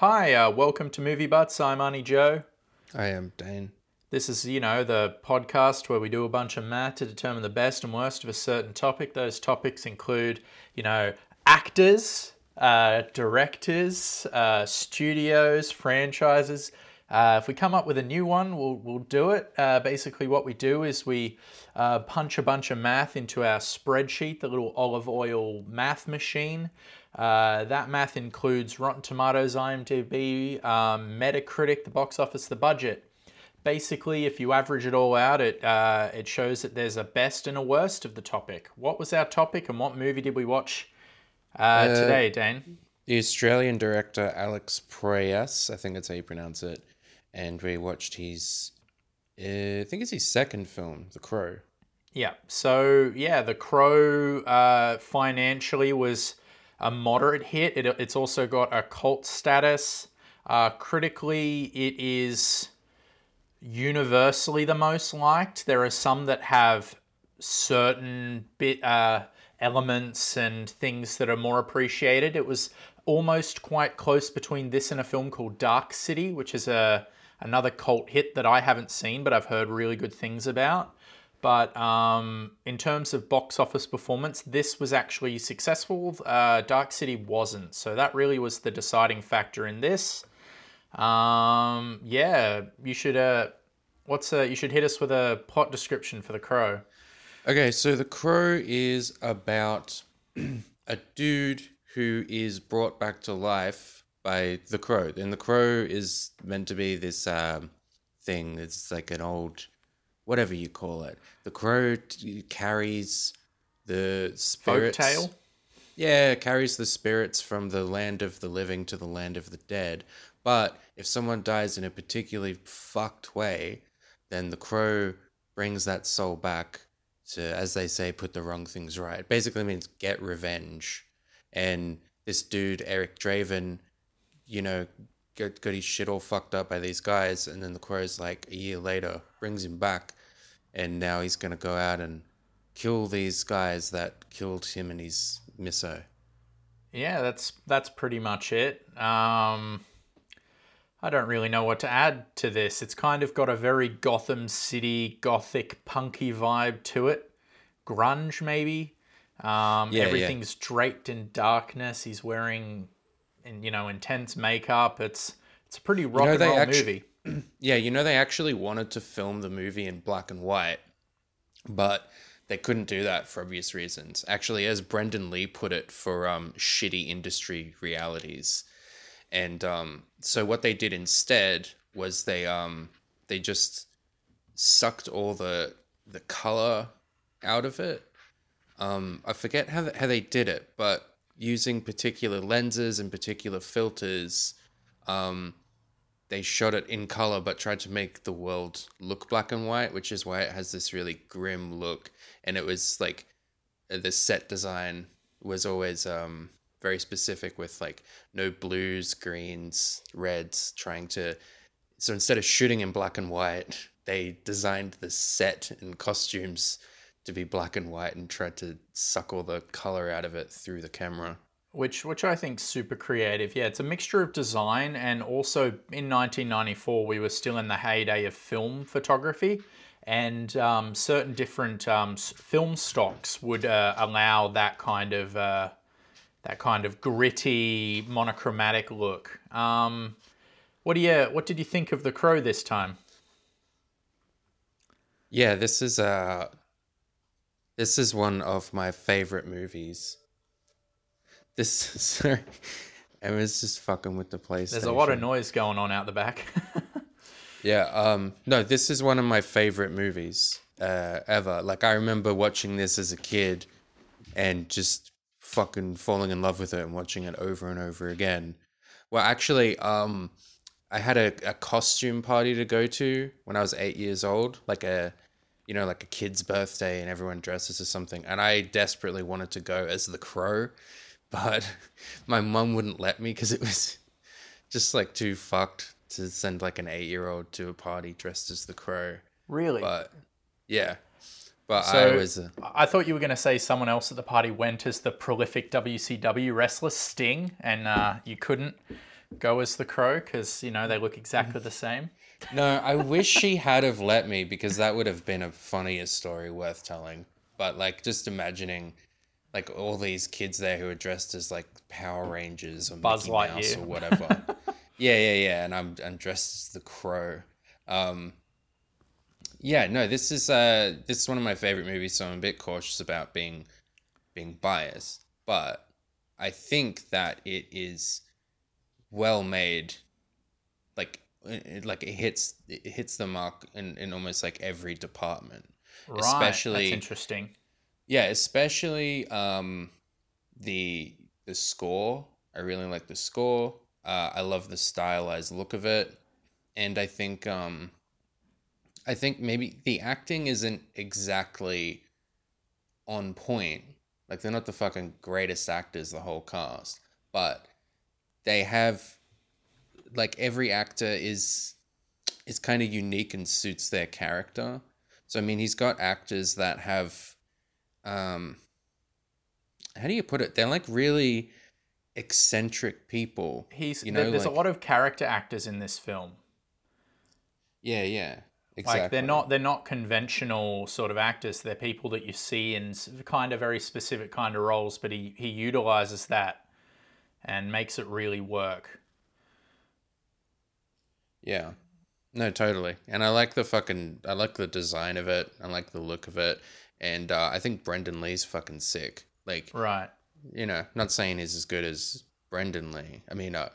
Hi, welcome to Movie Butts. I'm Arnie Joe. I am Dane. This is, the podcast where we do a bunch of math to determine the best and worst of a certain topic. Those topics include, actors, directors, studios, franchises. If we come up with a new one, we'll do it. Basically, what we do is we punch a bunch of math into our spreadsheet, the little olive oil math machine. That math includes Rotten Tomatoes, IMDb, Metacritic, the box office, the budget. Basically, if you average it all out, it shows that there's a best and a worst of the topic. What was our topic and what movie did we watch today, Dane? The Australian director Alex Proyas, I think that's how you pronounce it, and we watched his, I think it's his second film, The Crow. Yeah, so yeah, The Crow financially was a moderate hit. It's also got a cult status. Critically, it is universally the most liked. There are some that have certain elements and things that are more appreciated. It was almost quite close between this and a film called Dark City, which is another cult hit that I haven't seen, but I've heard really good things about. But in terms of box office performance, this was actually successful. Dark City wasn't. So that really was the deciding factor in this. You should you should hit us with a plot description for The Crow. Okay, so The Crow is about a dude who is brought back to life by The Crow. And The Crow is meant to be this thing that's like an old, whatever you call it. The Crow carries the spirits. Folk tale? Yeah, carries the spirits from the land of the living to the land of the dead. But if someone dies in a particularly fucked way, then the Crow brings that soul back to, as they say, put the wrong things right. Basically means get revenge. And this dude, Eric Draven, got his shit all fucked up by these guys, and then the Crow's like a year later brings him back, and now he's gonna go out and kill these guys that killed him and his misso. Yeah, that's pretty much it. I don't really know what to add to this. It's kind of got a very Gotham City, gothic, punky vibe to it. Grunge, maybe. Everything's draped in darkness. He's wearing intense makeup. It's a pretty rock and roll movie. Yeah, they actually wanted to film the movie in black and white, but they couldn't do that for obvious reasons. Actually, as Brandon Lee put it, for shitty industry realities. And so what they did instead was they just sucked all the color out of it. I forget how they did it, but using particular lenses and particular filters, they shot it in color but tried to make the world look black and white, which is why it has this really grim look. And it was like the set design was always very specific with like no blues, greens, reds, so instead of shooting in black and white, they designed the set and costumes to be black and white and tried to suck all the color out of it through the camera. Which I think is super creative. Yeah, it's a mixture of design, and also in 1994, we were still in the heyday of film photography, and certain different film stocks would allow that kind of gritty, monochromatic look. What did you think of The Crow this time? Yeah, this is one of my favorite movies. Sorry, I was just fucking with the PlayStation. There's a lot of noise going on out the back. Yeah. No, this is one of my favorite movies ever. Like, I remember watching this as a kid and just fucking falling in love with it and watching it over and over again. Well, actually, I had a costume party to go to when I was 8 years old. Like a kid's birthday and everyone dresses or something. And I desperately wanted to go as the Crow, but my mum wouldn't let me because it was just like too fucked to send like an 8-year-old to a party dressed as the Crow. Really? But yeah. But so, I thought you were going to say someone else at the party went as the prolific WCW wrestler Sting, and you couldn't. go as the Crow, because, you know, they look exactly the same. No, I wish she had have let me, because that would have been a funnier story worth telling. But, like, just imagining, like, all these kids there who are dressed as, like, Power Rangers or Buzz Lightyear or whatever. Yeah. And I'm dressed as the Crow. Yeah, no, this is one of my favorite movies, so I'm a bit cautious about being biased. But I think that it is well made. Like it hits the mark in almost like every department. Right, especially, that's interesting. Yeah, especially the score. I really like the score. I love the stylized look of it, and I think maybe the acting isn't exactly on point. Like, they're not the fucking greatest actors, the whole cast, but they have, like, every actor is kind of unique and suits their character. So, I mean, he's got actors that have, how do you put it? They're, like, really eccentric people. There's a lot of character actors in this film. Yeah. Exactly. Like, they're not conventional sort of actors. They're people that you see in kind of very specific kind of roles, but he utilizes that and makes it really work. Yeah. No, totally. And I like the design of it. I like the look of it. And I think Brandon Lee's fucking sick. Like, right. You know, not saying he's as good as Brandon Lee. I mean, not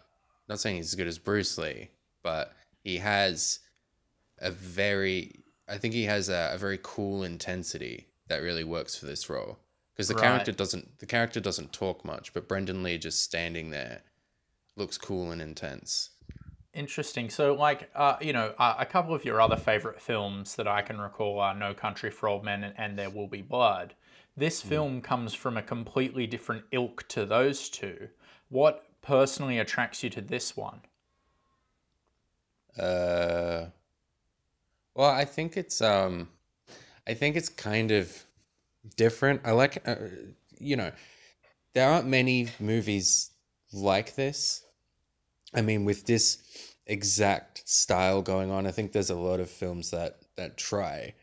saying he's as good as Bruce Lee, but he has a very cool intensity that really works for this role, because the character doesn't talk much, but Brandon Lee just standing there looks cool and intense. Interesting. So, like, you know, a couple of your other favorite films that I can recall are No Country for Old Men and There Will Be Blood. This film comes from a completely different ilk to those two. What personally attracts you to this one? Well, I think it's kind of different. I like, you know, there aren't many movies like this. I mean, with this exact style going on, I think there's a lot of films that try.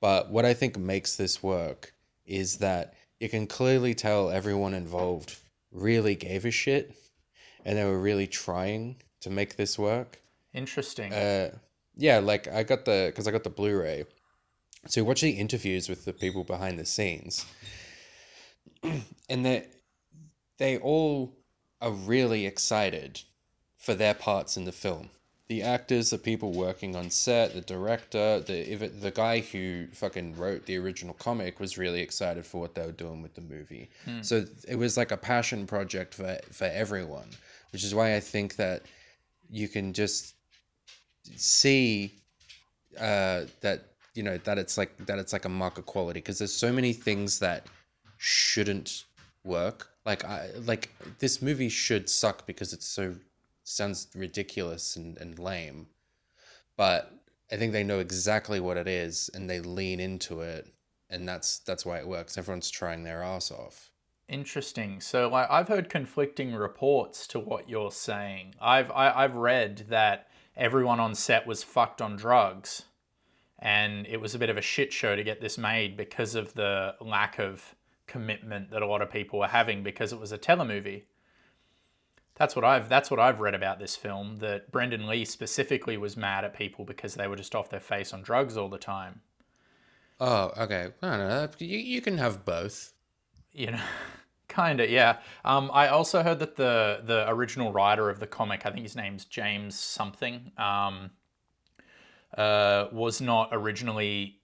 But what I think makes this work is that you can clearly tell everyone involved really gave a shit, and they were really trying to make this work. Interesting. Yeah, like, I got the Blu-ray. So you watch the interviews with the people behind the scenes, and they all are really excited for their parts in the film. The actors, the people working on set, the director, the guy who fucking wrote the original comic was really excited for what they were doing with the movie. So it was like a passion project for everyone, which is why I think that you can just see that, you know, that it's like a mark of quality, because there's so many things that shouldn't work. Like, I this movie should suck because it's so sounds ridiculous and lame, but I think they know exactly what it is and they lean into it, and that's why it works. Everyone's trying their ass off. Interesting. So, like, I've heard conflicting reports to what you're saying. I've read that everyone on set was fucked on drugs, and it was a bit of a shit show to get this made because of the lack of commitment that a lot of people were having, because it was a telemovie. That's what I've read about this film, that Brandon Lee specifically was mad at people because they were just off their face on drugs all the time. Oh, okay. I don't know. You can have both. You know. Kinda, yeah. I also heard that the original writer of the comic, I think his name's James something, was not originally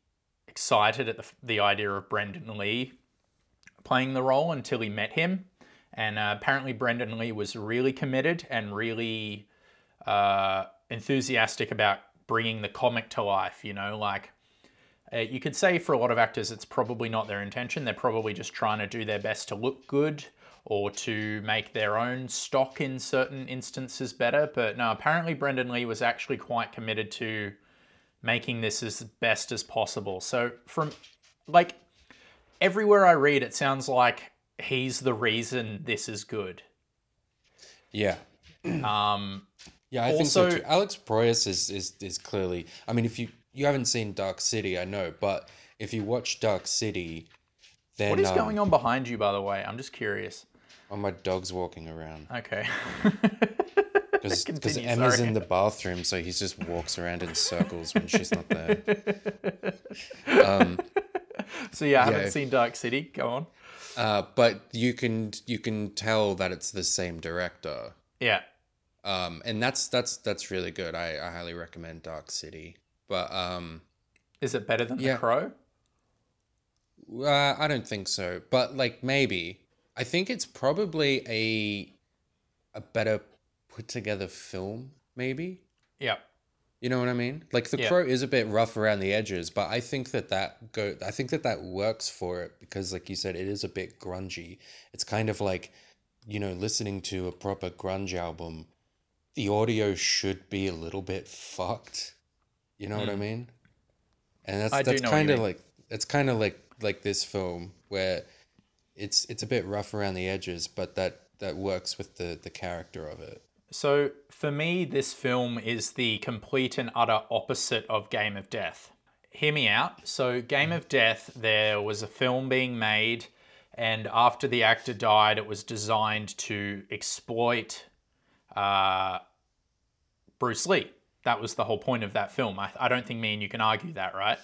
excited at the idea of Brandon Lee playing the role until he met him, and apparently Brandon Lee was really committed and really enthusiastic about bringing the comic to life. You know, like, you could say for a lot of actors, it's probably not their intention. They're probably just trying to do their best to look good or to make their own stock in certain instances better. But no, apparently Brandon Lee was actually quite committed to making this as best as possible. So from, like, everywhere I read, it sounds like he's the reason this is good. Yeah. Yeah, I think so too. Alex Proyas is clearly... I mean, if you haven't seen Dark City, I know, but if you watch Dark City, then... What is going on behind you, by the way? I'm just curious. Oh, my dog's walking around. Okay. Because Emma's in the bathroom, so he just walks around in circles when she's not there. So yeah, I haven't seen Dark City. Go on. But you can tell that it's the same director. Yeah. And that's really good. I highly recommend Dark City. But is it better than The Crow? I don't think so. But like maybe. I think it's probably a better put together film, maybe. Yeah. You know what I mean? Like The Crow is a bit rough around the edges, but I think that works for it because like you said, it is a bit grungy. It's kind of like, you know, listening to a proper grunge album, the audio should be a little bit fucked. You know what I mean? And that's kind of like, it's kind of like this film where it's a bit rough around the edges, but that works with the character of it. So for me, this film is the complete and utter opposite of Game of Death. Hear me out. So Game of Death, there was a film being made, and after the actor died, it was designed to exploit Bruce Lee. That was the whole point of that film. I don't think me and you can argue that, right?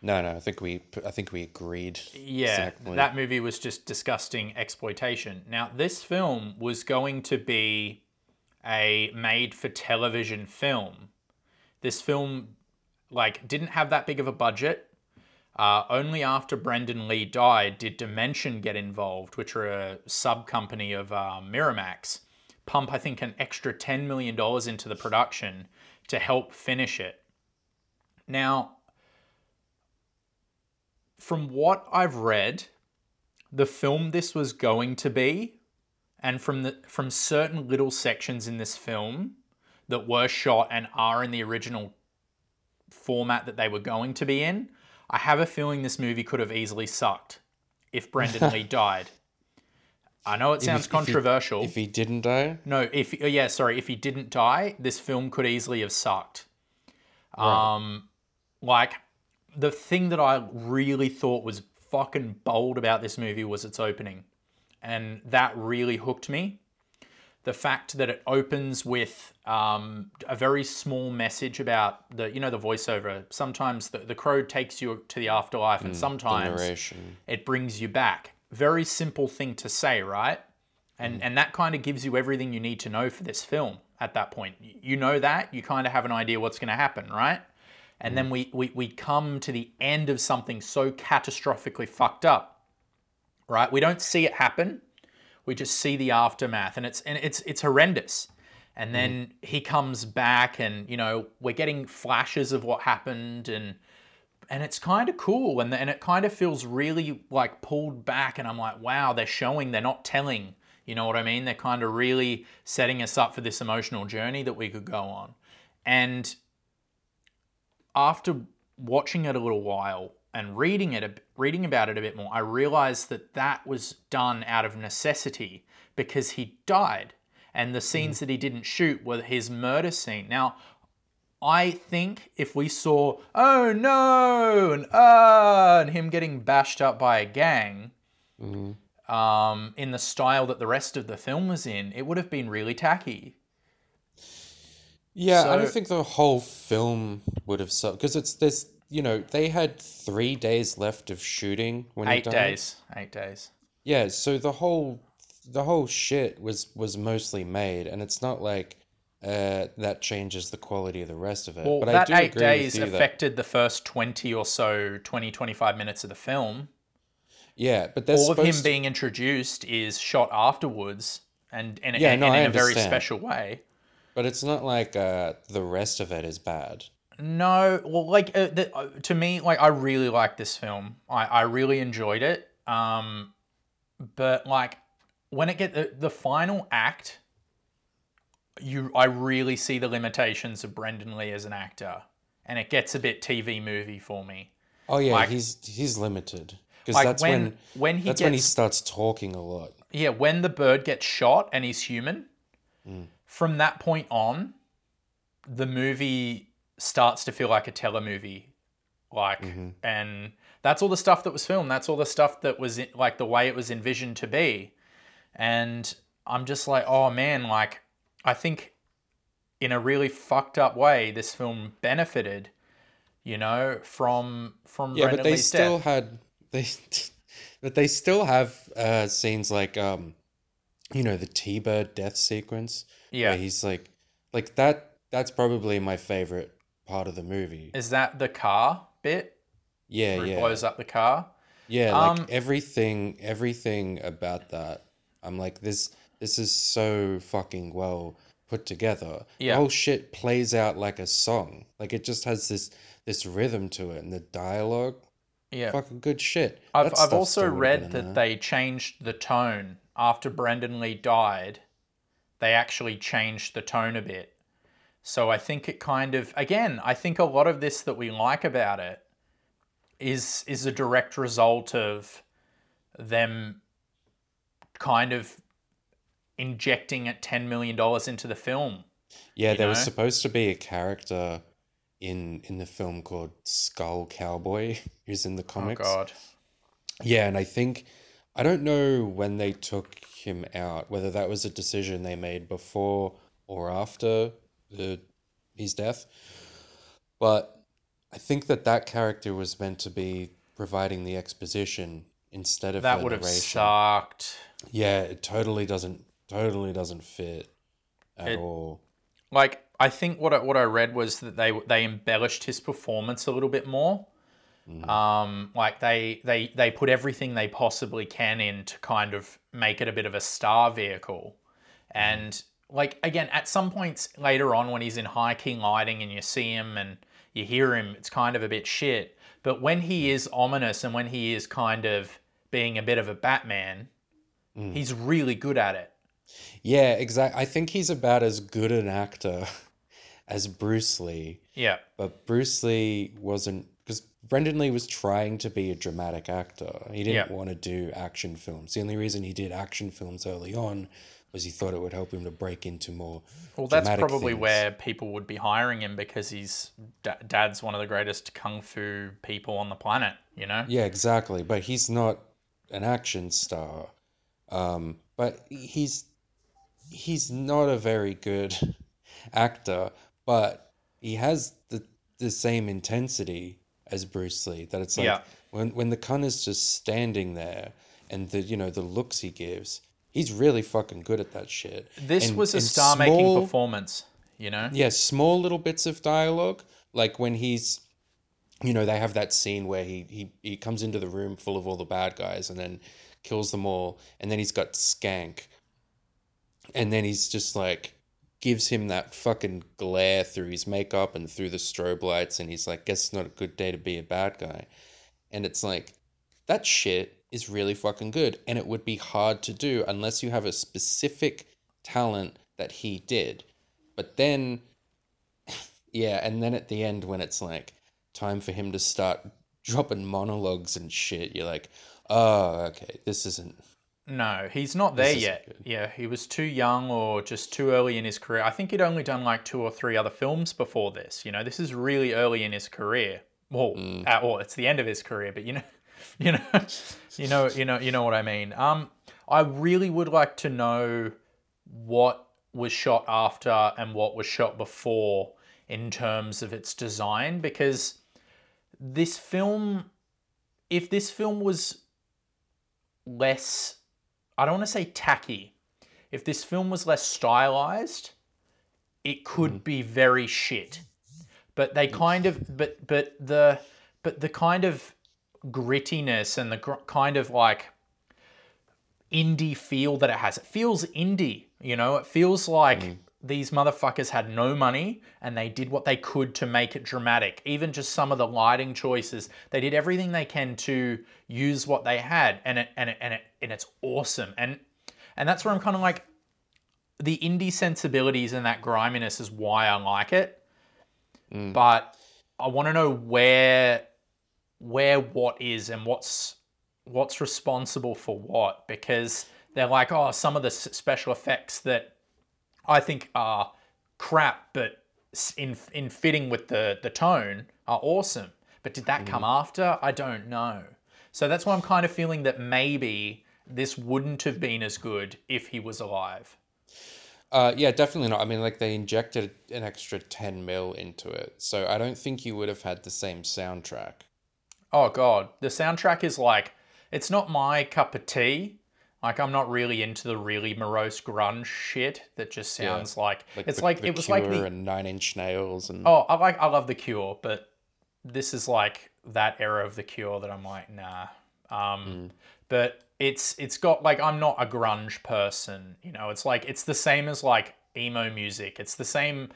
No, I think we agreed. Yeah, exactly. That movie was just disgusting exploitation. Now, this film was going to be a made-for-television film. This film, like, didn't have that big of a budget. Only after Brandon Lee died did Dimension get involved, which are a sub-company of Miramax, pump, I think, an extra $10 million into the production to help finish it. Now, from what I've read, the film this was going to be, and from certain little sections in this film that were shot and are in the original format that they were going to be in, I have a feeling this movie could have easily sucked if Brandon Lee died. I know it sounds controversial. If he didn't die? No, if he didn't die, this film could easily have sucked. Right. Like, the thing that I really thought was fucking bold about this movie was its opening. And that really hooked me. The fact that it opens with a very small message about the voiceover. Sometimes the crow takes you to the afterlife, and sometimes it brings you back. Very simple thing to say, right? And that kind of gives you everything you need to know for this film at that point. You know that, you kind of have an idea what's going to happen, right? And then we come to the end of something so catastrophically fucked up, right? We don't see it happen. We just see the aftermath, and it's horrendous. And then he comes back, and we're getting flashes of what happened, and it's kind of cool, and it kind of feels really like pulled back, and I'm like, wow, they're showing, they're not telling. You know what I mean? They're kind of really setting us up for this emotional journey that we could go on. And after watching it a little while and reading about it a bit more, I realized that was done out of necessity because he died, and the scenes that he didn't shoot were his murder scene. Now, I think if we saw, oh no, and him getting bashed up by a gang in the style that the rest of the film was in, it would have been really tacky. Yeah, so, I don't think the whole film would have sucked because it's this. They had 3 days left of shooting when he died. 8 days. Yeah, so the whole shit was mostly made, and it's not like that changes the quality of the rest of it. Well, but that I do 8 days affected the first 20 or so, 25 minutes of the film. Yeah, but all of him being introduced is shot afterwards, and in a very special way. But it's not like the rest of it is bad. No, well, like, to me, like, I really like this film. I really enjoyed it. But, like, when it gets the final act, I really see the limitations of Brandon Lee as an actor. And it gets a bit TV movie for me. Oh, yeah, like, he's limited. Because like that's when he starts talking a lot. Yeah, when the bird gets shot and he's human... From that point on, the movie starts to feel like a telemovie. And that's all the stuff that was filmed. That's all the stuff that was like the way it was envisioned to be. And I'm just like, oh man, like I think in a really fucked up way, this film benefited, you know, from yeah, Brandon Lee's death. But they still have scenes like, you know, the T-Bird death sequence. Yeah. Where he's like that, that's probably my favorite part of the movie. Is that the car bit? Yeah, where he blows up the car? Yeah, like everything about that. I'm like, this is so fucking well put together. Yeah. The whole shit plays out like a song. Like it just has this rhythm to it and the dialogue. Yeah. Fucking good shit. I've also read that they changed the tone. After Brandon Lee died, they actually changed the tone a bit. So I think it kind of, again, I think a lot of this that we like about it is a direct result of them kind of injecting $10 million into the film. Yeah, there was supposed to be a character in the film called Skull Cowboy, who's in the comics. Oh, God. Yeah, and I think, I don't know when they took him out, whether that was a decision they made before or after his death, but I think that character was meant to be providing the exposition instead of that would have sucked. Yeah, it totally doesn't fit at all. Like I think what I read was that they embellished his performance a little bit more. Mm-hmm. Like they put everything they possibly can in to kind of make it a bit of a star vehicle, and. Mm-hmm. Like, again, at some points later on when he's in high key lighting and you see him and you hear him, it's kind of a bit shit. But when he is ominous and when he is kind of being a bit of a Batman, he's really good at it. Yeah, exactly. I think he's about as good an actor as Bruce Lee. Yeah. But Bruce Lee wasn't, because Brandon Lee was trying to be a dramatic actor. He didn't want to do action films. The only reason he did action films early on was he thought it would help him to break into more. Well, that's probably where people would be hiring him, because his dad's one of the greatest kung fu people on the planet, you know? Yeah, exactly. But he's not an action star. But he's not a very good actor, but he has the same intensity as Bruce Lee, that it's like when the cunt is just standing there and the, you know, the looks he gives. He's really fucking good at that shit. This was a star-making performance, you know? Yeah, small little bits of dialogue. Like when he's, you know, they have that scene where he comes into the room full of all the bad guys and then kills them all. And then he's got Skank. And then he's just like, gives him that fucking glare through his makeup and through the strobe lights. And he's like, guess it's not a good day to be a bad guy. And it's like, that shit is really fucking good, and it would be hard to do unless you have a specific talent that he did. But then, yeah, and then at the end when it's like time for him to start dropping monologues and shit, you're like, oh, okay, this isn't... No, he's not there yet. Good. Yeah, he was too young or just too early in his career. I think he'd only done like 2 or 3 other films before this. You know, this is really early in his career. Well, it's the end of his career, but you know what I mean. I really would like to know what was shot after and what was shot before in terms of its design, because this film, if this film was less, I don't want to say tacky, if this film was less stylized, it could be very shit. But they kind of, but the kind of grittiness and the kind of like indie feel that it has. It feels indie, you know? It feels like these motherfuckers had no money and they did what they could to make it dramatic. Even just some of the lighting choices, they did everything they can to use what they had, and it's awesome. And that's where I'm kind of like, the indie sensibilities and that griminess is why I like it. But I want to know where what is and what's responsible for what, because they're like, oh, some of the special effects that I think are crap, but in fitting with the tone are awesome. But did that come after? I don't know. So that's why I'm kind of feeling that maybe this wouldn't have been as good if he was alive. Yeah, definitely not. I mean, like, they injected an extra 10 mil into it. So I don't think you would have had the same soundtrack. Oh, God. The soundtrack is like, it's not my cup of tea. Like, I'm not really into the really morose grunge shit that just sounds like it's the, like, the it was Cure like the and Nine Inch Nails. And... Oh, I love The Cure, but this is like that era of The Cure that I'm like, nah. But it's got like, I'm not a grunge person, you know, it's like, it's the same as like emo music. It's the same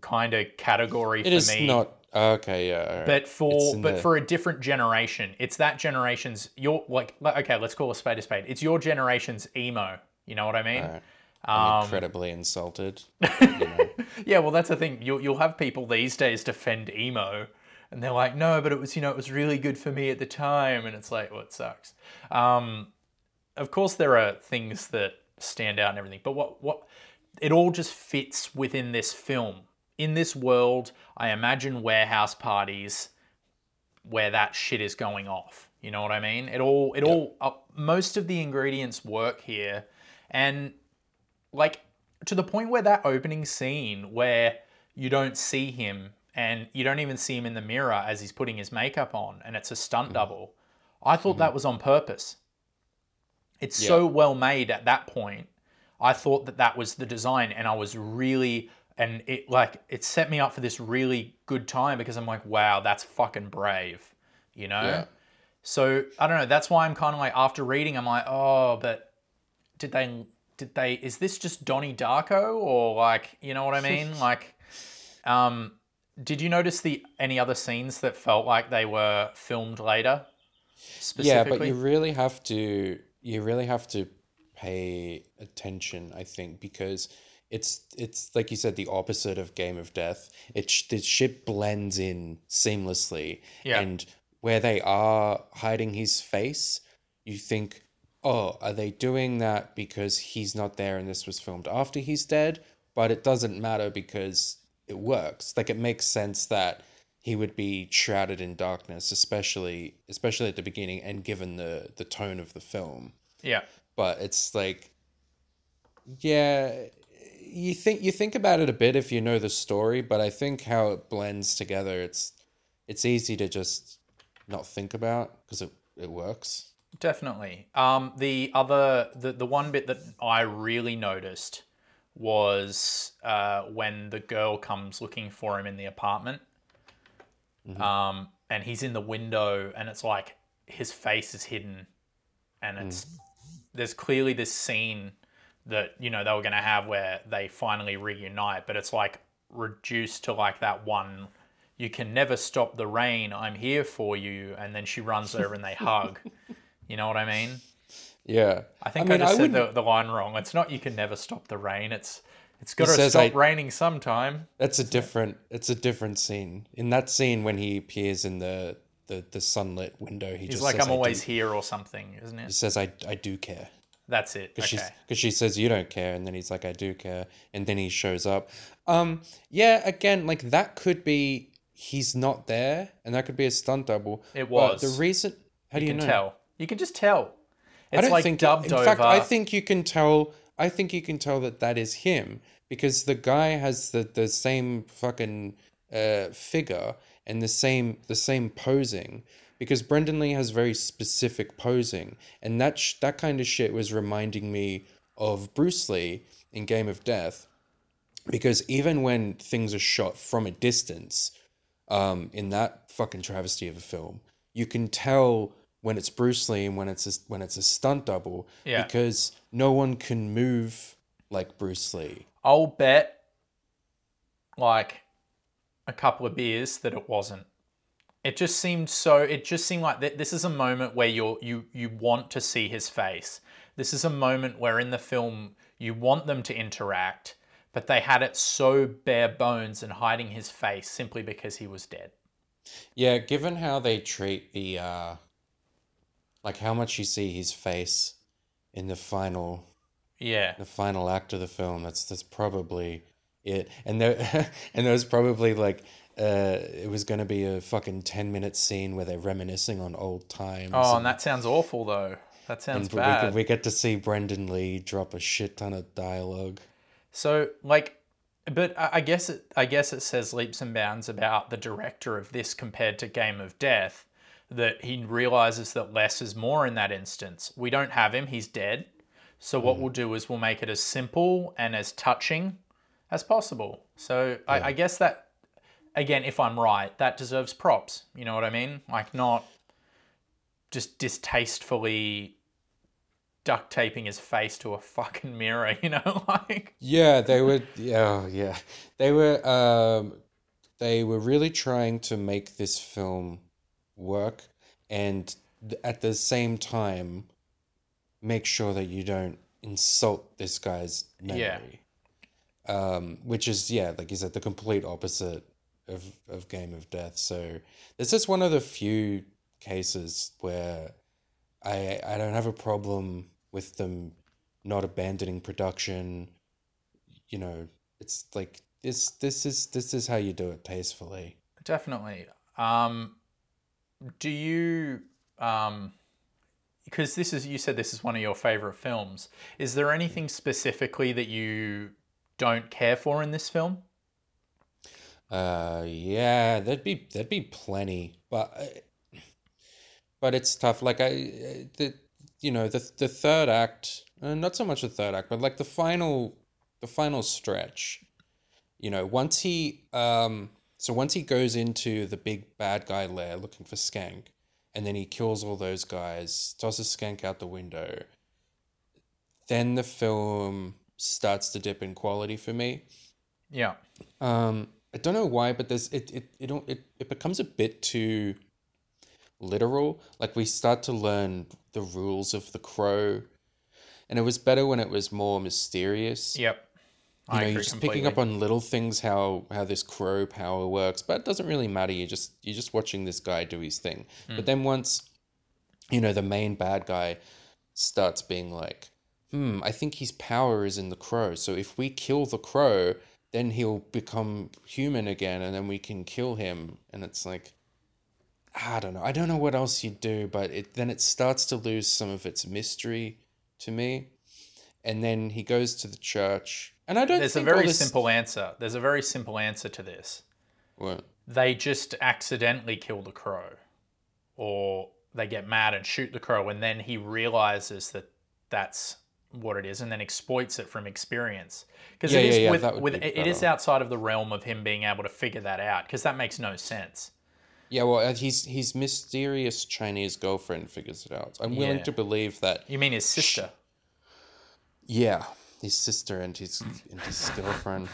kind of category for me. It is not. Okay. Yeah. Right. But for a different generation, it's that generation's your like, okay, let's call a spade a spade. It's your generation's emo. You know what I mean? Right. I'm incredibly insulted. You know. Yeah. Well, that's the thing. You'll have people these days defend emo. And they're like, no, but it was, you know, it was really good for me at the time. And it's like, well, it sucks. Of course, there are things that stand out and everything. But what it all just fits within this film. In this world, I imagine warehouse parties where that shit is going off. You know what I mean? Most of the ingredients work here. And like to the point where that opening scene where you don't see him, and you don't even see him in the mirror as he's putting his makeup on, and it's a stunt double. I thought that was on purpose. It's so well made at that point. I thought that was the design, and I was really, and it like, it set me up for this really good time because I'm like, wow, that's fucking brave, you know? Yeah. So I don't know. That's why I'm kind of like, after reading, I'm like, oh, but is this just Donnie Darko? Or like, you know what I mean? Like, did you notice any other scenes that felt like they were filmed later? Specifically? Yeah, but you really have to pay attention, I think, because it's like you said, the opposite of Game of Death. The shit blends in seamlessly, and where they are hiding his face, you think, oh, are they doing that because he's not there and this was filmed after he's dead? But it doesn't matter because it works. Like, it makes sense that he would be shrouded in darkness, especially at the beginning, and given the tone of the film. Yeah. But it's like, yeah, you think about it a bit if you know the story, but I think how it blends together, it's easy to just not think about because it works. Definitely. The other the one bit that I really noticed was when the girl comes looking for him in the apartment. And he's in the window, and it's like his face is hidden, and it's there's clearly this scene that, you know, they were going to have where they finally reunite, but it's like reduced to like that one, you can never stop the rain, I'm here for you, and then she runs over and they hug. You know what I mean? Yeah. I think I said the line wrong. It's not "you can never stop the rain." It's got to stop raining sometime. It's a different scene. In that scene when he appears in the sunlit window, he's just like, says, "I'm always here" or something, isn't it? He says, I do care." That's it. Okay. Because she says, "You don't care." And then he's like, "I do care." And then he shows up. Yeah, again, like that could be he's not there, and that could be a stunt double. It was. But the reason... How do you know? Tell. You can just tell. It's I don't like think dubbed in over. Fact, I think you can tell. I think you can tell that is him because the guy has the same fucking figure and the same posing. Because Brandon Lee has very specific posing, and that kind of shit was reminding me of Bruce Lee in Game of Death. Because even when things are shot from a distance, in that fucking travesty of a film, you can tell when it's Bruce Lee and when it's a stunt double, because no one can move like Bruce Lee. I'll bet like a couple of beers that it wasn't. It just seemed like this is a moment where you want to see his face. This is a moment where in the film you want them to interact, but they had it so bare bones and hiding his face simply because he was dead. Yeah, given how they treat the... like how much you see his face in the final Yeah. The final act of the film. That's probably it. And there and there was probably like it was going to be a fucking 10-minute scene where they're reminiscing on old times. Oh, and that sounds awful though. That sounds bad. We get to see Brandon Lee drop a shit ton of dialogue. So like, but I guess it says leaps and bounds about the director of this compared to Game of Death, that he realizes that less is more in that instance. We don't have him. He's dead. So what we'll do is we'll make it as simple and as touching as possible. So yeah. I guess that, again, if I'm right, that deserves props. You know what I mean? Like not just distastefully duct taping his face to a fucking mirror, you know? Like They were really trying to make this film work and at the same time make sure that you don't insult this guy's memory. Yeah. Which is, yeah, like you said, the complete opposite of Game of Death. So this is one of the few cases where I don't have a problem with them not abandoning production. You know, it's like this is how you do it tastefully. Definitely. Do you because this is, you said this is one of your favorite films. Is there anything specifically that you don't care for in this film? Yeah, there'd be plenty, but it's tough. Like the third act, not so much the third act, but like the final stretch. You know, once he once he goes into the big bad guy lair looking for Skank, and then he kills all those guys, tosses Skank out the window, then the film starts to dip in quality for me. Yeah. I don't know why, but there's it becomes a bit too literal. Like we start to learn the rules of The Crow, and it was better when it was more mysterious. Yep. You know, you're just completely picking up on little things, how this crow power works, but it doesn't really matter. You're just watching this guy do his thing. Mm. But then once, you know, the main bad guy starts being like, I think his power is in the crow. So if we kill the crow, then he'll become human again, and then we can kill him. And it's like, I don't know. I don't know what else you do, but then it starts to lose some of its mystery to me. And then he goes to the church. And I don't think There's a very simple answer to this. What? They just accidentally kill the crow, or they get mad and shoot the crow, and then he realizes that that's what it is, and then exploits it from experience. Because it is outside of the realm of him being able to figure that out, because that makes no sense. Yeah, well, his mysterious Chinese girlfriend figures it out. I'm willing to believe that. You mean his sister? Yeah. His sister and his girlfriend.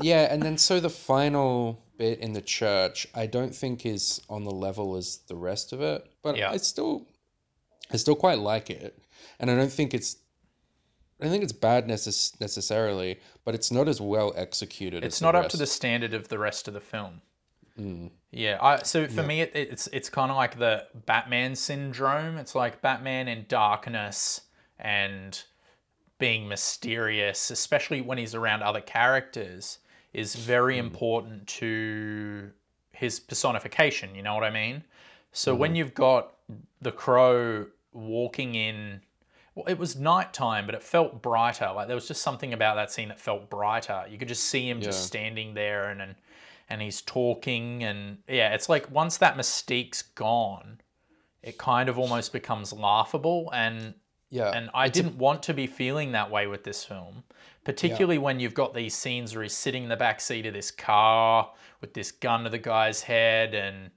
Yeah, and then so the final bit in the church, I don't think is on the level as the rest of it, but yeah. I still quite like it, and I don't think it's bad necessarily, but it's not as well executed. It's not up to the standard of the rest of the film. Mm. Yeah, me, it's kind of like the Batman syndrome. It's like Batman in darkness and being mysterious, especially when he's around other characters, is very important to his personification, you know what I mean? So when you've got the crow walking in, well, it was nighttime, but it felt brighter. Like there was just something about that scene that felt brighter. You could just see him just standing there and he's talking, and yeah, it's like once that mystique's gone, it kind of almost becomes laughable. And yeah, and I didn't want to be feeling that way with this film, particularly when you've got these scenes where he's sitting in the backseat of this car with this gun to the guy's head, and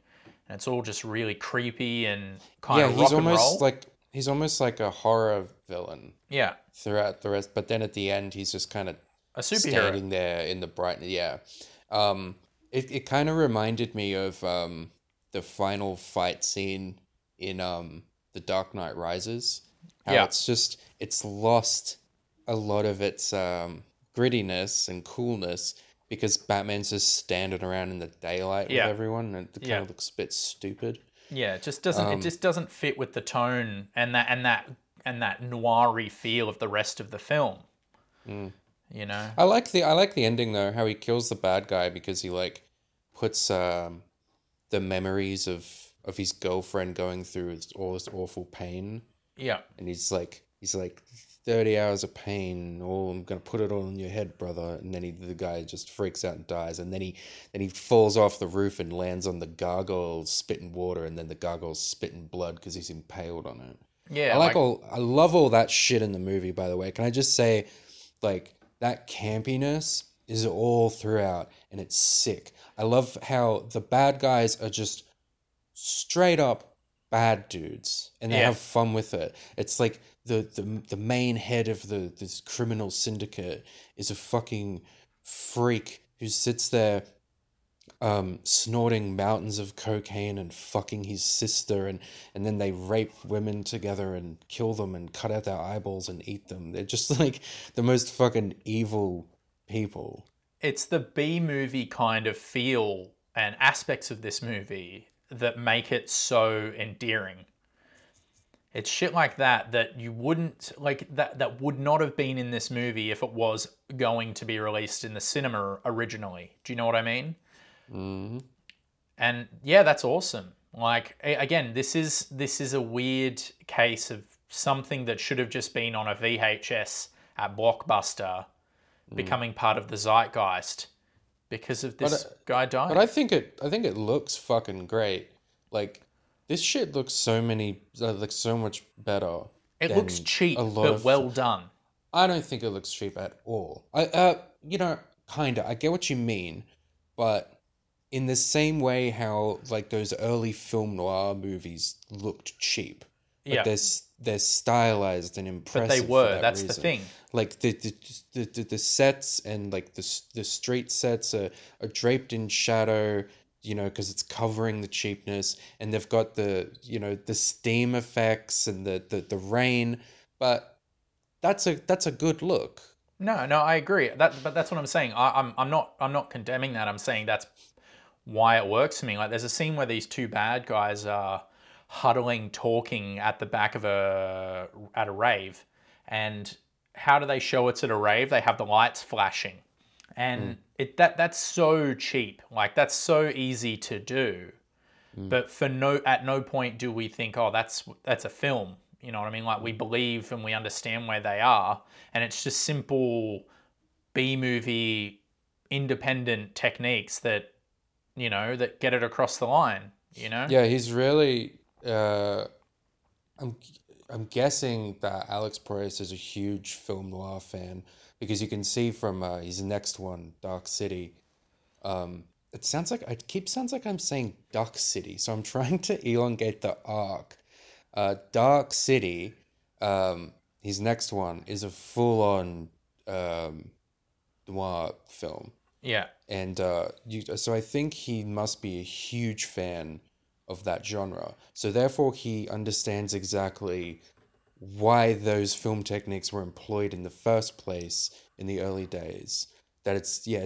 it's all just really creepy and kind of rock and roll. Yeah, he's almost like a horror villain. Yeah, throughout the rest, but then at the end he's just kind of a superhero standing there in the brightness. Yeah, it kind of reminded me of the final fight scene in The Dark Knight Rises. It's lost a lot of its grittiness and coolness because Batman's just standing around in the daylight with everyone, and it kind of looks a bit stupid. Yeah, it just doesn't fit with the tone and that and that noir-y feel of the rest of the film. Mm. You know, I like the ending though, how he kills the bad guy because he like puts the memories of his girlfriend going through all this awful pain. Yeah, and he's like 30 hours of pain. Oh, I'm gonna put it all in your head, brother. And then the guy just freaks out and dies. And then he falls off the roof and lands on the gargoyle spitting water. And then the gargoyle spitting blood because he's impaled on it. Yeah, I love all that shit in the movie. By the way, can I just say, like, that campiness is all throughout, and it's sick. I love how the bad guys are just straight up bad dudes, and they have fun with it. It's like the main head of this criminal syndicate is a fucking freak who sits there snorting mountains of cocaine and fucking his sister, and then they rape women together and kill them and cut out their eyeballs and eat them. They're just like the most fucking evil people. It's the B-movie kind of feel and aspects of this movie that make it so endearing. It's shit like that you wouldn't like, that would not have been in this movie if it was going to be released in the cinema originally. Do you know what I mean? Mm-hmm. And yeah, that's awesome. Like, again, this is a weird case of something that should have just been on a VHS at Blockbuster becoming part of the zeitgeist because of this guy dying. But I think it looks fucking great. Like, this shit looks so much better. It looks cheap, but well done. I don't think it looks cheap at all. I get what you mean, but in the same way how, like, those early film noir movies looked cheap. Like, they're stylized and impressive. But they were. That's the thing. Like, the sets and, like, the street sets are draped in shadow, you know, because it's covering the cheapness. And they've got the, you know, the steam effects and the rain. But that's a good look. No, I agree. But that's what I'm saying. I'm not condemning that. I'm saying that's why it works for me. Like, there's a scene where these two bad guys are huddling, talking at the back of a rave. And how do they show it's at a rave? They have the lights flashing. And that's so cheap. Like, that's so easy to do. Mm. But at no point do we think, oh, that's a film. You know what I mean? Like, we believe and we understand where they are. And it's just simple B-movie independent techniques that, you know, that get it across the line, you know? Yeah, he's really... I'm guessing that Alex Proyas is a huge film noir fan because you can see from his next one, Dark City. It sounds like I'm saying Duck City, so I'm trying to elongate the arc. Dark City, his next one, is a full-on noir film. Yeah. And so I think he must be a huge fan of that genre. So therefore he understands exactly why those film techniques were employed in the first place in the early days. That it's there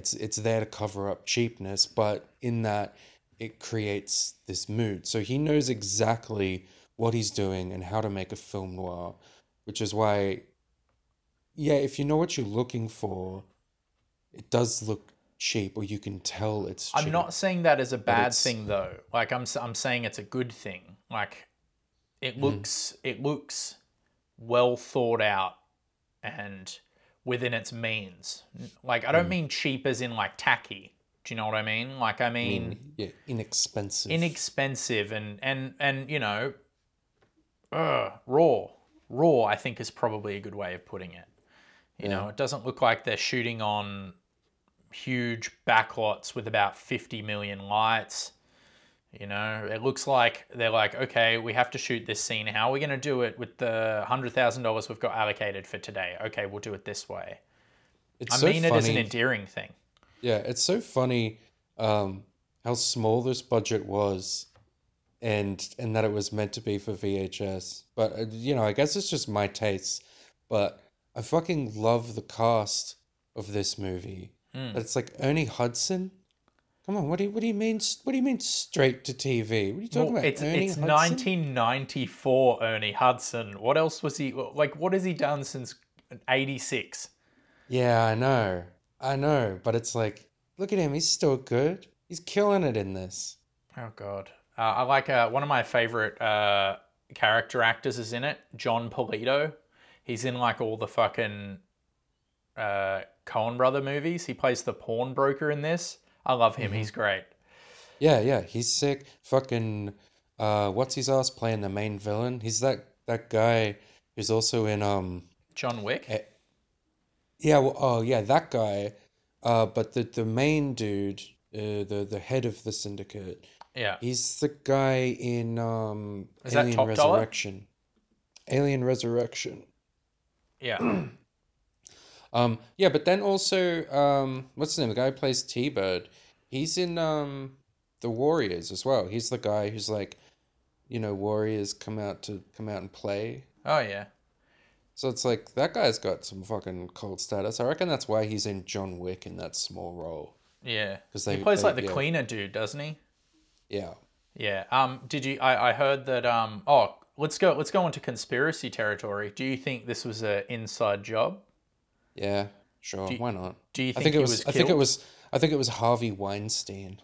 to cover up cheapness, but in that it creates this mood. So he knows exactly what he's doing and how to make a film noir, which is why, yeah, if you know what you're looking for, it does look cheap, or you can tell it's cheap. I'm not saying that as a bad thing though. Like, I'm saying it's a good thing. Like, it looks well thought out and within its means. Like, I don't mean cheap as in like tacky. Do you know what I mean? Like, I mean inexpensive. Inexpensive and you know, raw. Raw, I think, is probably a good way of putting it. You know, it doesn't look like they're shooting on huge backlots with about 50 million lights. You know, it looks like they're like, okay, we have to shoot this scene. How are we going to do it with the $100,000 we've got allocated for today? Okay, we'll do it this way. It is an endearing thing. Yeah, it's so funny how small this budget was and that it was meant to be for VHS. But, you know, I guess it's just my tastes. But I fucking love the cast of this movie. It's like Ernie Hudson. Come on, what do you mean? What do you mean straight to TV? What are you talking about? It's 1994, Ernie Hudson. What else was he like? What has he done since '86? Yeah, I know, but it's like, look at him. He's still good. He's killing it in this. Oh God, I like one of my favorite character actors is in it. John Polito. He's in like all the fucking Coen Brother movies. He plays the pawnbroker in this. I love him. Mm-hmm. He's great. Yeah. He's sick. Fucking, what's his ass playing the main villain? He's that guy who's also in John Wick. That guy. But the main dude, the head of the syndicate. Yeah. He's the guy in is Alien that Top Resurrection. Dollar? Alien Resurrection. Yeah. But then also, what's his name? The guy who plays T-Bird. He's in The Warriors as well. He's the guy who's like, warriors come out and play. Oh yeah. So it's like that guy's got some fucking cult status. I reckon that's why he's in John Wick in that small role. Yeah, because he plays like the cleaner dude, doesn't he? Yeah. Yeah. Did you? I heard that. Let's go into conspiracy territory. Do you think this was an inside job? Yeah, sure. Why not? Do you think he was killed? I think it was Harvey Weinstein.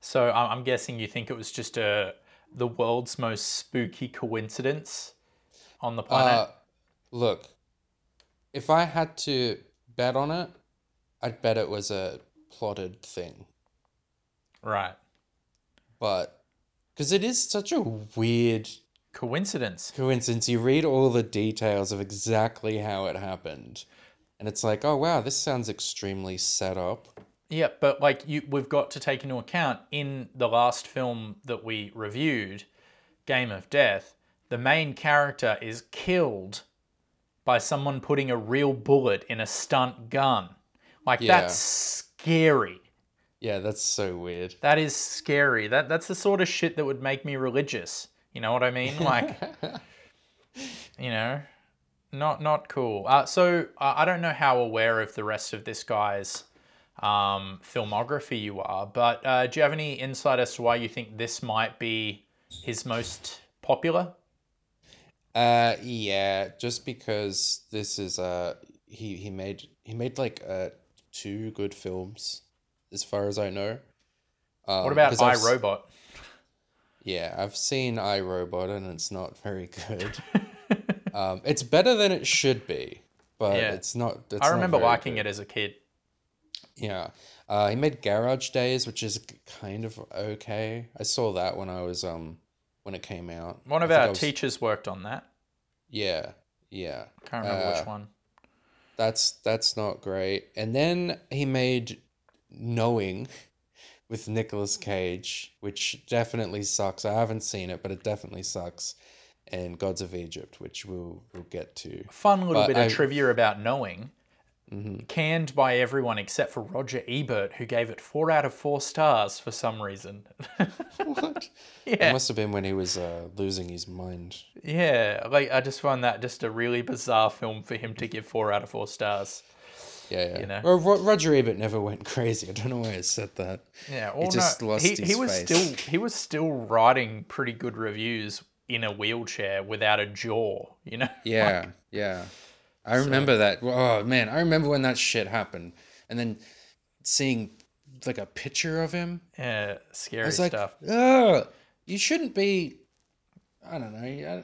So I'm guessing you think it was just the world's most spooky coincidence on the planet. Look, if I had to bet on it, I'd bet it was a plotted thing. Right. But because it is such a weird coincidence. You read all the details of exactly how it happened and it's like, oh wow, this sounds extremely set up. Yeah, but like we've got to take into account in the last film that we reviewed, Game of Death, the main character is killed by someone putting a real bullet in a stunt gun. Like, yeah. That's scary. Yeah, that's so weird. That is scary. That's the sort of shit that would make me religious. You know what I mean? Like, not cool. So I don't know how aware of the rest of this guy's filmography you are, but do you have any insight as to why you think this might be his most popular? Yeah, just because this is he made like 2 good films, as far as I know. What about iRobot? Yeah, I've seen iRobot and it's not very good. It's better than it should be, but it's not. I remember liking it as a kid. Yeah. He made Garage Days, which is kind of okay. I saw that when I was when it came out. One of our teachers worked on that. Yeah, yeah. Can't remember which one. That's not great. And then he made Knowing with Nicolas Cage, which definitely sucks. I haven't seen it, but it definitely sucks. And Gods of Egypt, which we'll get to. A fun little bit of trivia about Knowing. Mm-hmm. Canned by everyone except for Roger Ebert, who gave it 4 out of 4 stars for some reason. What? Yeah. It must have been when he was losing his mind. Yeah, like I just found that just a really bizarre film for him to give 4 out of 4 stars. Yeah. Well, Roger Ebert never went crazy. I don't know why I said that. Yeah, he just lost his face. He was still writing pretty good reviews in a wheelchair without a jaw. Yeah, yeah. I remember that. Oh man, I remember when that shit happened, and then seeing like a picture of him. Yeah, scary stuff. Ugh, you shouldn't be. I don't know.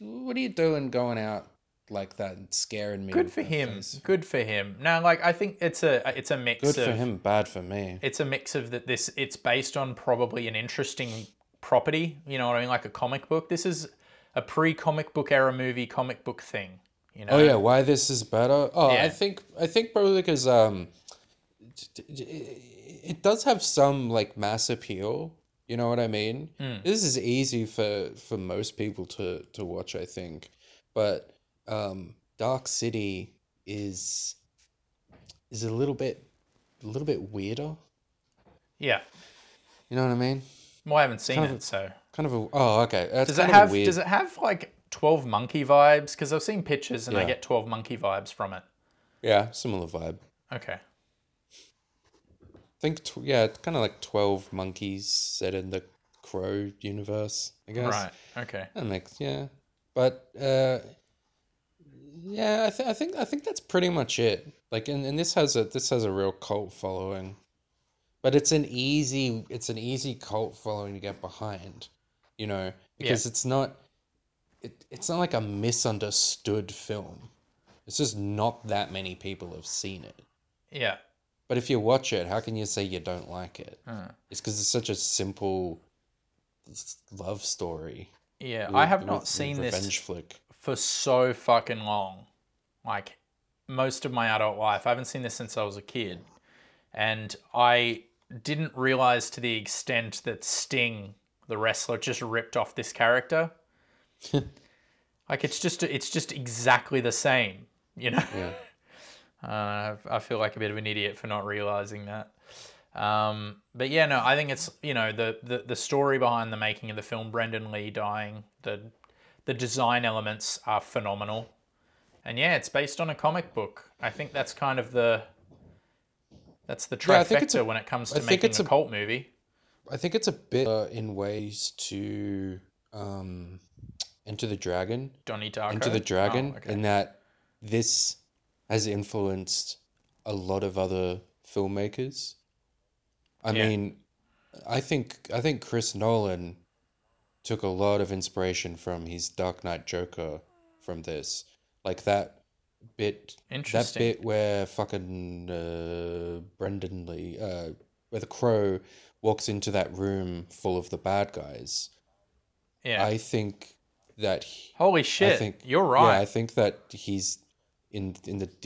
What are you doing going out like that and scaring me? Good for him. No, like I think it's a mix. Good for him, bad for me. It's a mix of that. It's based on probably an interesting property. You know what I mean? Like a comic book. This is a pre-comic book era movie, comic book thing. Oh yeah, why this is better? Oh, yeah. I think probably because it does have some like mass appeal. You know what I mean? Mm. This is easy for most people to watch, I think. But Dark City is a little bit weirder. Yeah. You know what I mean? Well, I haven't seen it, so kind of a. Oh, okay. Does it have like 12 Monkey vibes? Because I've seen pictures and I get 12 Monkey vibes from it. Yeah, similar vibe. Okay. It's kind of like 12 Monkeys set in the Crow universe, I guess. Right. Okay. And I think that's pretty much it. Like, and this has a real cult following, but it's an easy cult following to get behind, you know, because it's not like a misunderstood film. It's just not that many people have seen it. Yeah. But if you watch it, how can you say you don't like it? It's because it's such a simple love story. Yeah, I have not seen this flick for so fucking long. Like, most of my adult life. I haven't seen this since I was a kid. And I didn't realize to the extent that Sting, the wrestler, just ripped off this character. Like, it's just exactly the same, you know? Yeah. I feel like a bit of an idiot for not realizing that. I think it's, you know, the story behind the making of the film, Brandon Lee dying, the design elements are phenomenal. And yeah, it's based on a comic book. I think that's kind of the trifecta when it comes to making a cult movie. I think it's a bit in ways to Enter the Dragon. Donnie Darko. Enter the Dragon, and that this has influenced a lot of other filmmakers. I think Chris Nolan took a lot of inspiration from his Dark Knight Joker from this. Like that bit where fucking Brandon Lee, where the Crow walks into that room full of the bad guys. Yeah. I think that... Holy shit, you're right. Yeah, I think that he's... In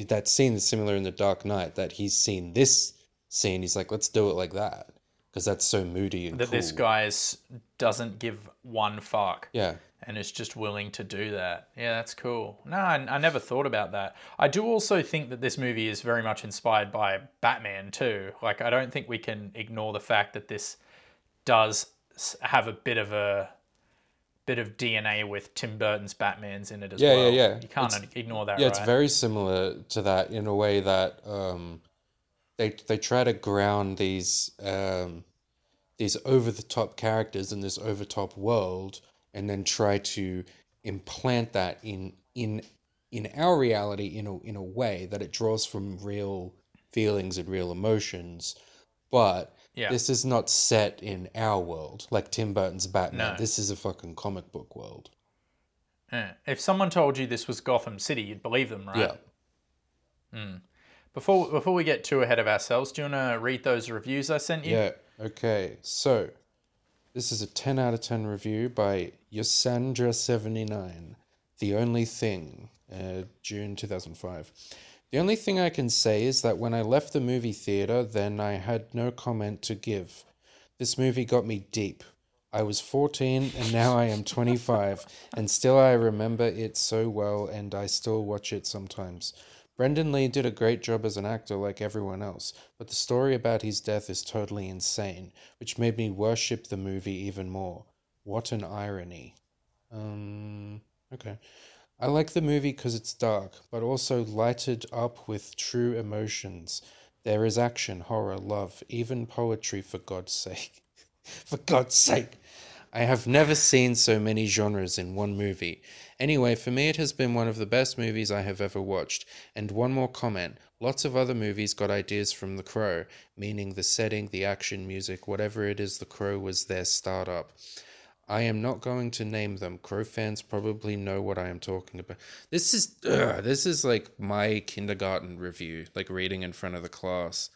that scene that's similar in The Dark Knight, that he's seen this scene, he's like, let's do it like that, because that's so moody and that cool. This guy doesn't give one fuck, and is just willing to do that. Yeah, that's cool. No, I never thought about that. I do also think that this movie is very much inspired by Batman too. Like, I don't think we can ignore the fact that this does have a bit of DNA with Tim Burton's Batman's in it as well. Yeah. You can't ignore that, right? Yeah, it's very similar to that in a way that they try to ground these over-the-top characters in this over-top world and then try to implant that in our reality in a way that it draws from real feelings and real emotions. But... Yeah. This is not set in our world, like Tim Burton's Batman. No. This is a fucking comic book world. If someone told you this was Gotham City, you'd believe them, right? Yeah. Before we get too ahead of ourselves, do you want to read those reviews I sent you? Yeah, okay. So, this is a 10 out of 10 review by Yosandra79. The Only Thing, June 2005. The only thing I can say is that when I left the movie theater, then I had no comment to give. This movie got me deep. I was 14 and now I am 25 and still I remember it so well and I still watch it sometimes. Brandon Lee did a great job as an actor like everyone else, but the story about his death is totally insane, which made me worship the movie even more. What an irony. Okay. I like the movie because it's dark, but also lighted up with true emotions. There is action, horror, love, even poetry, for God's sake. For God's sake! I have never seen so many genres in one movie. Anyway, for me it has been one of the best movies I have ever watched. And one more comment. Lots of other movies got ideas from The Crow, meaning the setting, the action, music, whatever it is, The Crow was their startup. I am not going to name them. Crow fans probably know what I am talking about. This is like my kindergarten review, like reading in front of the class.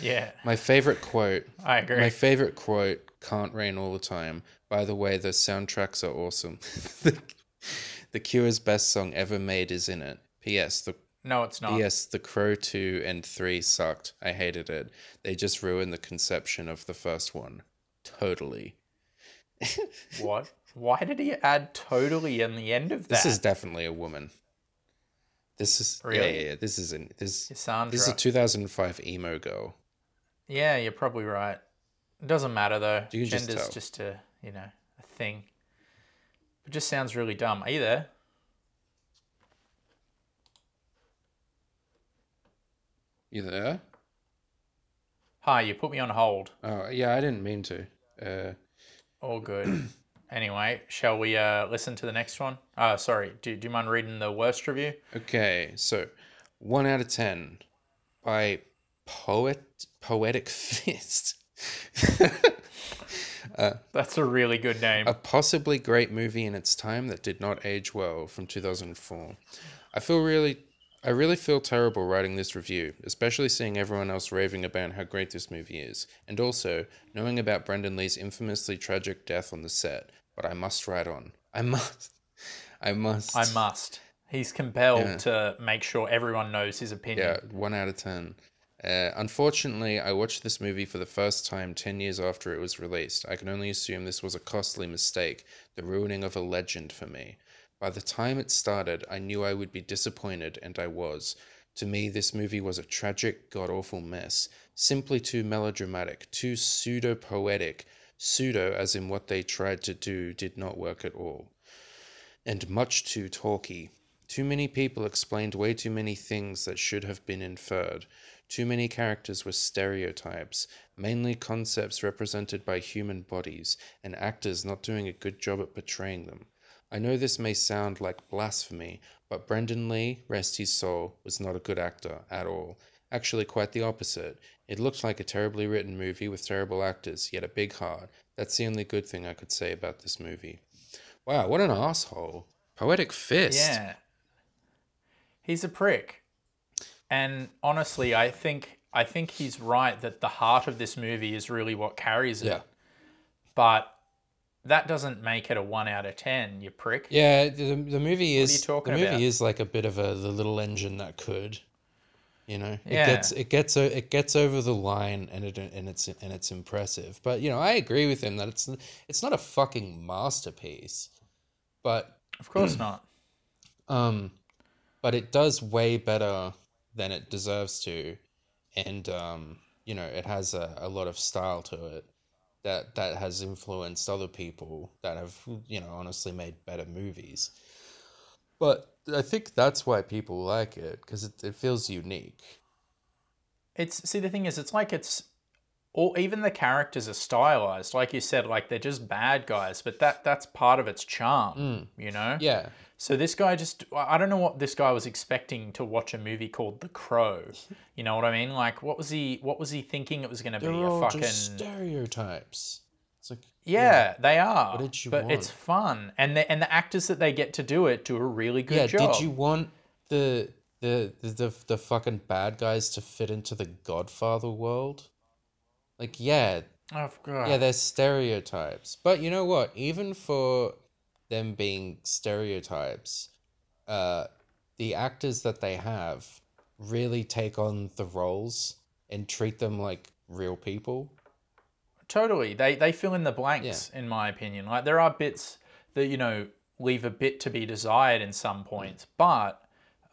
Yeah. My favorite quote. I agree. My favorite quote, "Can't rain all the time." By the way, the soundtracks are awesome. The Cure's best song ever made is in it. P.S. No, it's not. Yes, The Crow 2 and 3 sucked. I hated it. They just ruined the conception of the first one. Totally. What? Why did he add "totally" in the end of that? This is definitely a woman. This is really? Yeah. This is a 2005 emo girl. Yeah, you're probably right. It doesn't matter though. Gender's just a thing. It just sounds really dumb. Are you there? You there? Hi, you put me on hold. Oh, yeah, I didn't mean to. All good. Anyway, shall we listen to the next one? Sorry, do you mind reading the worst review? Okay, so 1 out of 10 by Poetic Fist. That's a really good name. A possibly great movie in its time that did not age well, from 2004. I really feel terrible writing this review, especially seeing everyone else raving about how great this movie is, and also knowing about Brandon Lee's infamously tragic death on the set. But I must write on. I must. He's compelled to make sure everyone knows his opinion. Yeah, 1 out of 10. Unfortunately, I watched this movie for the first time 10 years after it was released. I can only assume this was a costly mistake, the ruining of a legend for me. By the time it started, I knew I would be disappointed, and I was. To me, this movie was a tragic, god-awful mess. Simply too melodramatic, too pseudo-poetic. Pseudo, as in what they tried to do, did not work at all. And much too talky. Too many people explained way too many things that should have been inferred. Too many characters were stereotypes, mainly concepts represented by human bodies, and actors not doing a good job at portraying them. I know this may sound like blasphemy, but Brandon Lee, rest his soul, was not a good actor at all. Actually, quite the opposite. It looked like a terribly written movie with terrible actors, yet a big heart. That's the only good thing I could say about this movie. Wow, what an asshole. Poetic Fist. Yeah. He's a prick. And honestly, I think he's right that the heart of this movie is really what carries it. Yeah. But that doesn't make it a 1 out of 10, you prick. Yeah, the movie is. What are you talking about? The movie is like a bit of the little engine that could, you know. Yeah. It gets over the line, and it's impressive. But you know, I agree with him that it's not a fucking masterpiece, but of course not. But it does way better than it deserves to, and you know, it has a lot of style to it. That has influenced other people that have, you know, honestly made better movies. But I think that's why people like it, because it feels unique. The thing is, it's like even the characters are stylized. Like you said, like they're just bad guys, but that's part of its charm, you know? Yeah. So this guy I don't know what this guy was expecting to watch a movie called The Crow. You know what I mean? Like, what was he thinking it was going to be? They're all fucking just stereotypes. It's like, yeah, they are. What did you want? But it's fun, and the actors that they get to do it do a really good job. Yeah, did you want the fucking bad guys to fit into the Godfather world? Like, yeah, oh god, yeah, they're stereotypes. But you know what? Even for them being stereotypes, the actors that they have really take on the roles and treat them like real people. Totally. They fill in the blanks, in my opinion. Like, there are bits that, you know, leave a bit to be desired in some points, but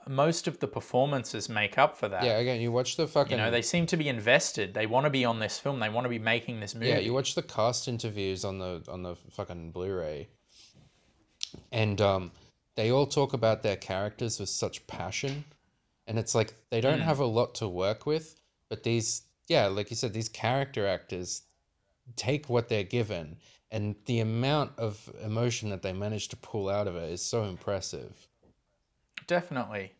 most of the performances make up for that. Yeah, again, you watch the fucking... You know, they seem to be invested. They want to be on this film. They want to be making this movie. Yeah, you watch the cast interviews on the fucking Blu-ray, and they all talk about their characters with such passion, and it's like they don't have a lot to work with, but these, yeah, like you said, these character actors take what they're given, and the amount of emotion that they manage to pull out of it is so impressive. Definitely.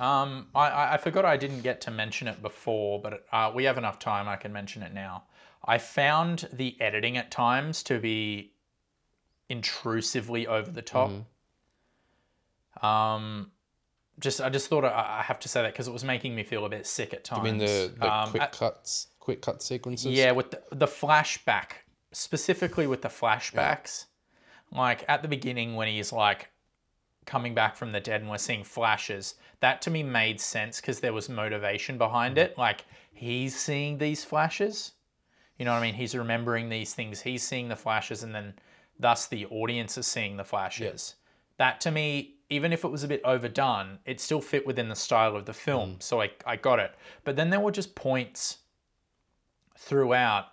I forgot I didn't get to mention it before, but we have enough time, I can mention it now. I found the editing at times to be intrusively over the top. I just thought I have to say that because it was making me feel a bit sick at times. You mean the quick cut sequences? Yeah, with the flashback, specifically with the flashbacks. Yeah. Like at the beginning when he's like coming back from the dead and we're seeing flashes, that to me made sense because there was motivation behind it. Like, he's seeing these flashes, you know what I mean? He's remembering these things, he's seeing the flashes, and then thus the audience is seeing the flashes. Yep. That to me, even if it was a bit overdone, it still fit within the style of the film. So I got it. But then there were just points throughout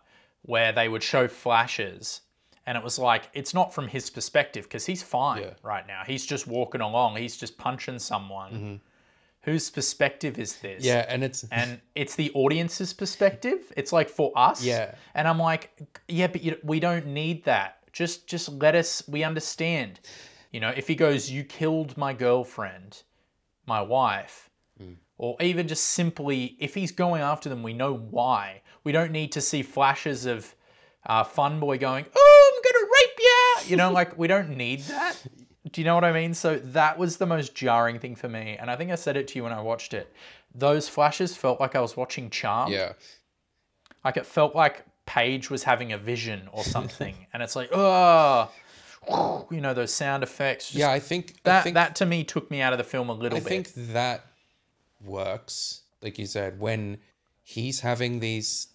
where they would show flashes, and it was like, it's not from his perspective because he's fine right now. He's just walking along. He's just punching someone. whose perspective is this? Yeah, and it's the audience's perspective. It's like for us. Yeah. And I'm like, yeah, but we don't need that. Just let us, we understand. You know, if he goes, you killed my girlfriend, my wife, or even just simply, if he's going after them, we know why. We don't need to see flashes of Fun Boy going, oh, I'm going to rape ya. You know, like we don't need that. Do you know what I mean? So that was the most jarring thing for me. And I think I said it to you when I watched it. Those flashes felt like I was watching Charmed. Yeah. Like it felt like Paige was having a vision or something. And it's like, oh, you know, those sound effects. Just, yeah, I think that to me took me out of the film a little bit. I think that works, like you said, when he's having these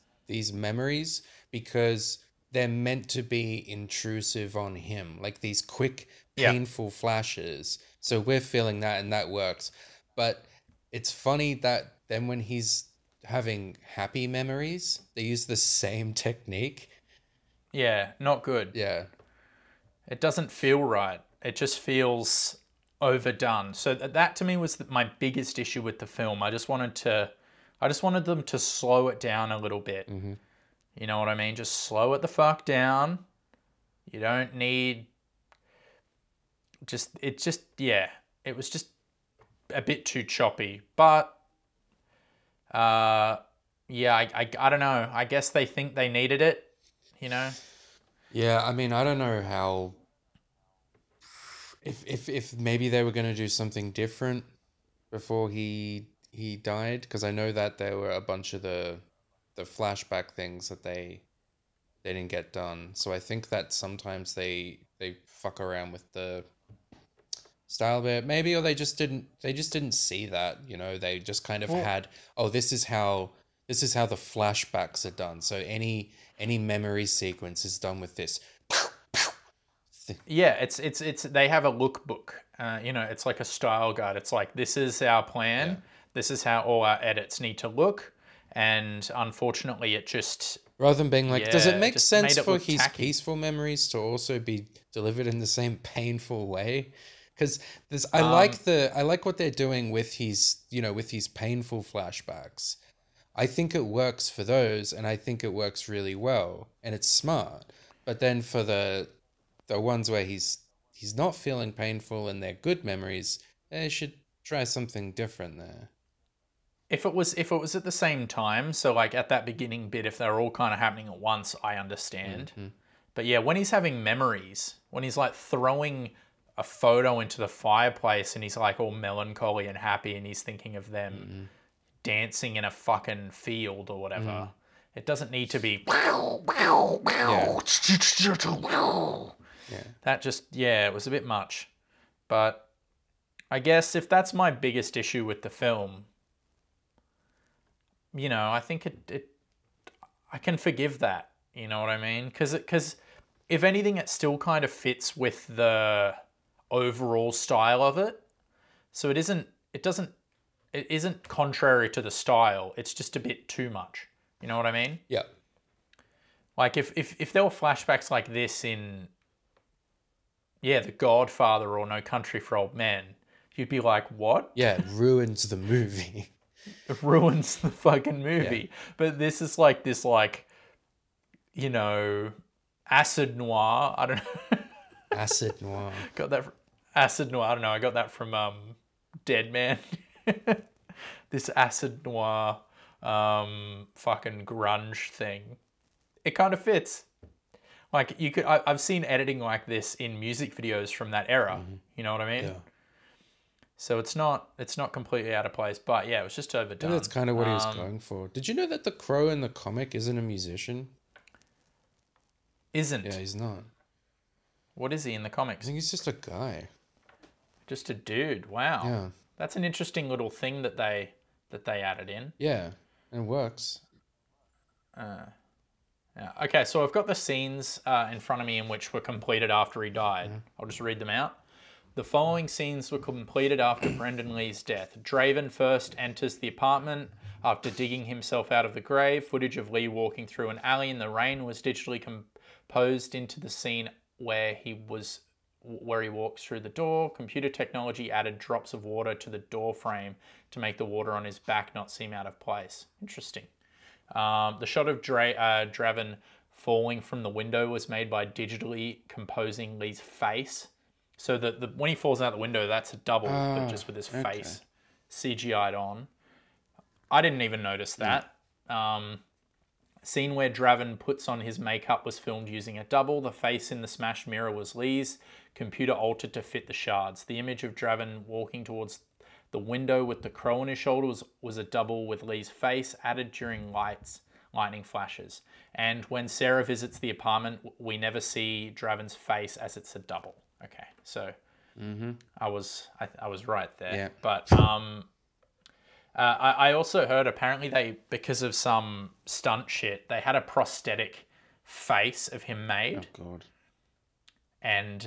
memories, because they're meant to be intrusive on him, like these quick, painful flashes. So we're feeling that and that works. But it's funny that then when he's having happy memories, they use the same technique. Yeah, not good. Yeah. It doesn't feel right. It just feels overdone. So that to me was my biggest issue with the film. I just wanted them to slow it down a little bit. Mm-hmm. You know what I mean? Just slow it the fuck down. You don't need it was just a bit too choppy, but I don't know. I guess they think they needed it, you know? Yeah, I mean, I don't know how, if maybe they were going to do something different before he died, because I know that there were a bunch of the flashback things that they didn't get done. So I think that sometimes they fuck around with the style bit, maybe, or they just didn't see that, you know. They just kind of had, oh, this is how the flashbacks are done. So any memory sequence is done with this. Yeah, it's they have a lookbook. You know, it's like a style guide. It's like, this is our plan. Yeah. This is how all our edits need to look. And unfortunately, it just... Rather than being like, does it make sense for his peaceful memories to also be delivered in the same painful way? Because I like what they're doing with his, you know, with his painful flashbacks. I think it works for those, and I think it works really well, and it's smart. But then for the ones where he's not feeling painful and they're good memories, they should try something different there. If it was at the same time, so like at that beginning bit, if they're all kind of happening at once, I understand. Mm-hmm. But yeah, when he's having memories, when he's like throwing a photo into the fireplace and he's like all melancholy and happy and he's thinking of them dancing in a fucking field or whatever, it doesn't need to be... Yeah. That just, it was a bit much. But I guess if that's my biggest issue with the film... You know, I think I can forgive that. You know what I mean? Because if anything, it still kind of fits with the overall style of it. So it isn't contrary to the style. It's just a bit too much. You know what I mean? Yeah. Like if there were flashbacks like this in, The Godfather or No Country for Old Men, you'd be like, what? Yeah, it ruins the movie. It ruins the fucking movie. Yeah. But this is like this, like, you know, acid noir. I don't know. Acid noir. Got that. Acid noir. I don't know. I got that from Dead Man. This acid noir fucking grunge thing. It kind of fits. Like you could. I've seen editing like this in music videos from that era. Mm-hmm. You know what I mean? Yeah. So it's not completely out of place, but it was just overdone. And that's kind of what he was going for. Did you know that the Crow in the comic isn't a musician? Isn't? Yeah, he's not. What is he in the comic? I think he's just a guy. Just a dude. Wow. Yeah. That's an interesting little thing that they added in. Yeah, and it works. Yeah. Okay, so I've got the scenes in front of me in which were completed after he died. Yeah. I'll just read them out. The following scenes were completed after Brendan Lee's death. Draven first enters the apartment after digging himself out of the grave. Footage of Lee walking through an alley in the rain was digitally composed into the scene where he was where he walks through the door. Computer technology added drops of water to the door frame to make the water on his back not seem out of place. Interesting. The shot of Draven falling from the window was made by digitally composing Lee's face. So that when he falls out the window, that's a double, but just with his face CGI'd on. I didn't even notice that. Yeah. Scene where Draven puts on his makeup was filmed using a double. The face in the smashed mirror was Lee's, computer altered to fit the shards. The image of Draven walking towards the window with the crow on his shoulder was a double with Lee's face added during lightning flashes. And when Sarah visits the apartment, we never see Draven's face as it's a double. Okay, so I was right there. Yeah. But I also heard apparently because of some stunt shit, they had a prosthetic face of him made. Oh, God. And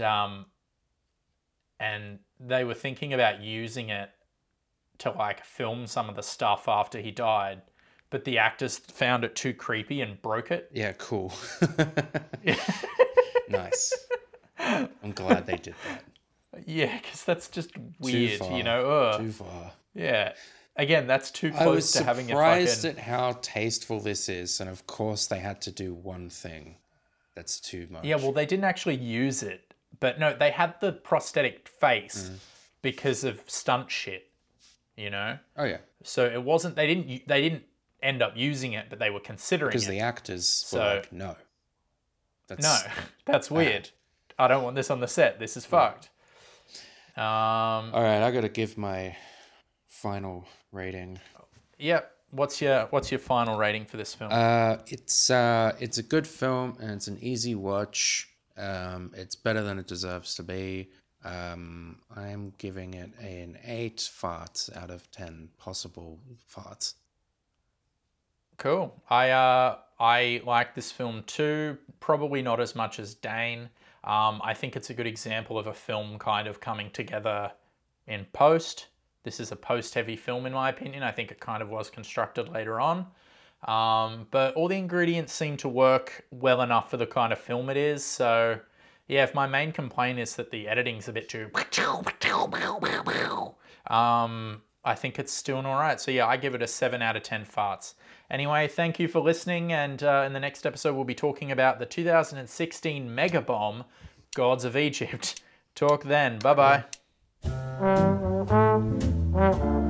they were thinking about using it to film some of the stuff after he died. But the actors found it too creepy and broke it. Yeah, cool. Nice. I'm glad they did that. Yeah, because that's just weird, you know. Too far. Yeah. Again, that's too close to having a fucking... I was surprised at how tasteful this is, and of course they had to do one thing. That's too much. Yeah, well, they didn't actually use it. But no, they had the prosthetic face because of stunt shit, you know? Oh, yeah. So it wasn't... They didn't end up using it, but they were considering it. Because the actors were no. That's weird. I don't want this on the set. This is fucked. All right, I got to give my final rating. Yeah, what's your final rating for this film? It's a good film and it's an easy watch. It's better than it deserves to be. I'm giving it an 8 farts out of 10 possible farts. Cool. I like this film too. Probably not as much as Dane. I think it's a good example of a film kind of coming together in post. This is a post-heavy film, in my opinion. I think it kind of was constructed later on. But all the ingredients seem to work well enough for the kind of film it is. So, yeah, if my main complaint is that the editing's a bit too... I think it's still all right. So, yeah, I give it a 7 out of 10 farts. Anyway, thank you for listening, and in the next episode we'll be talking about the 2016 mega bomb, Gods of Egypt. Talk then. Bye-bye.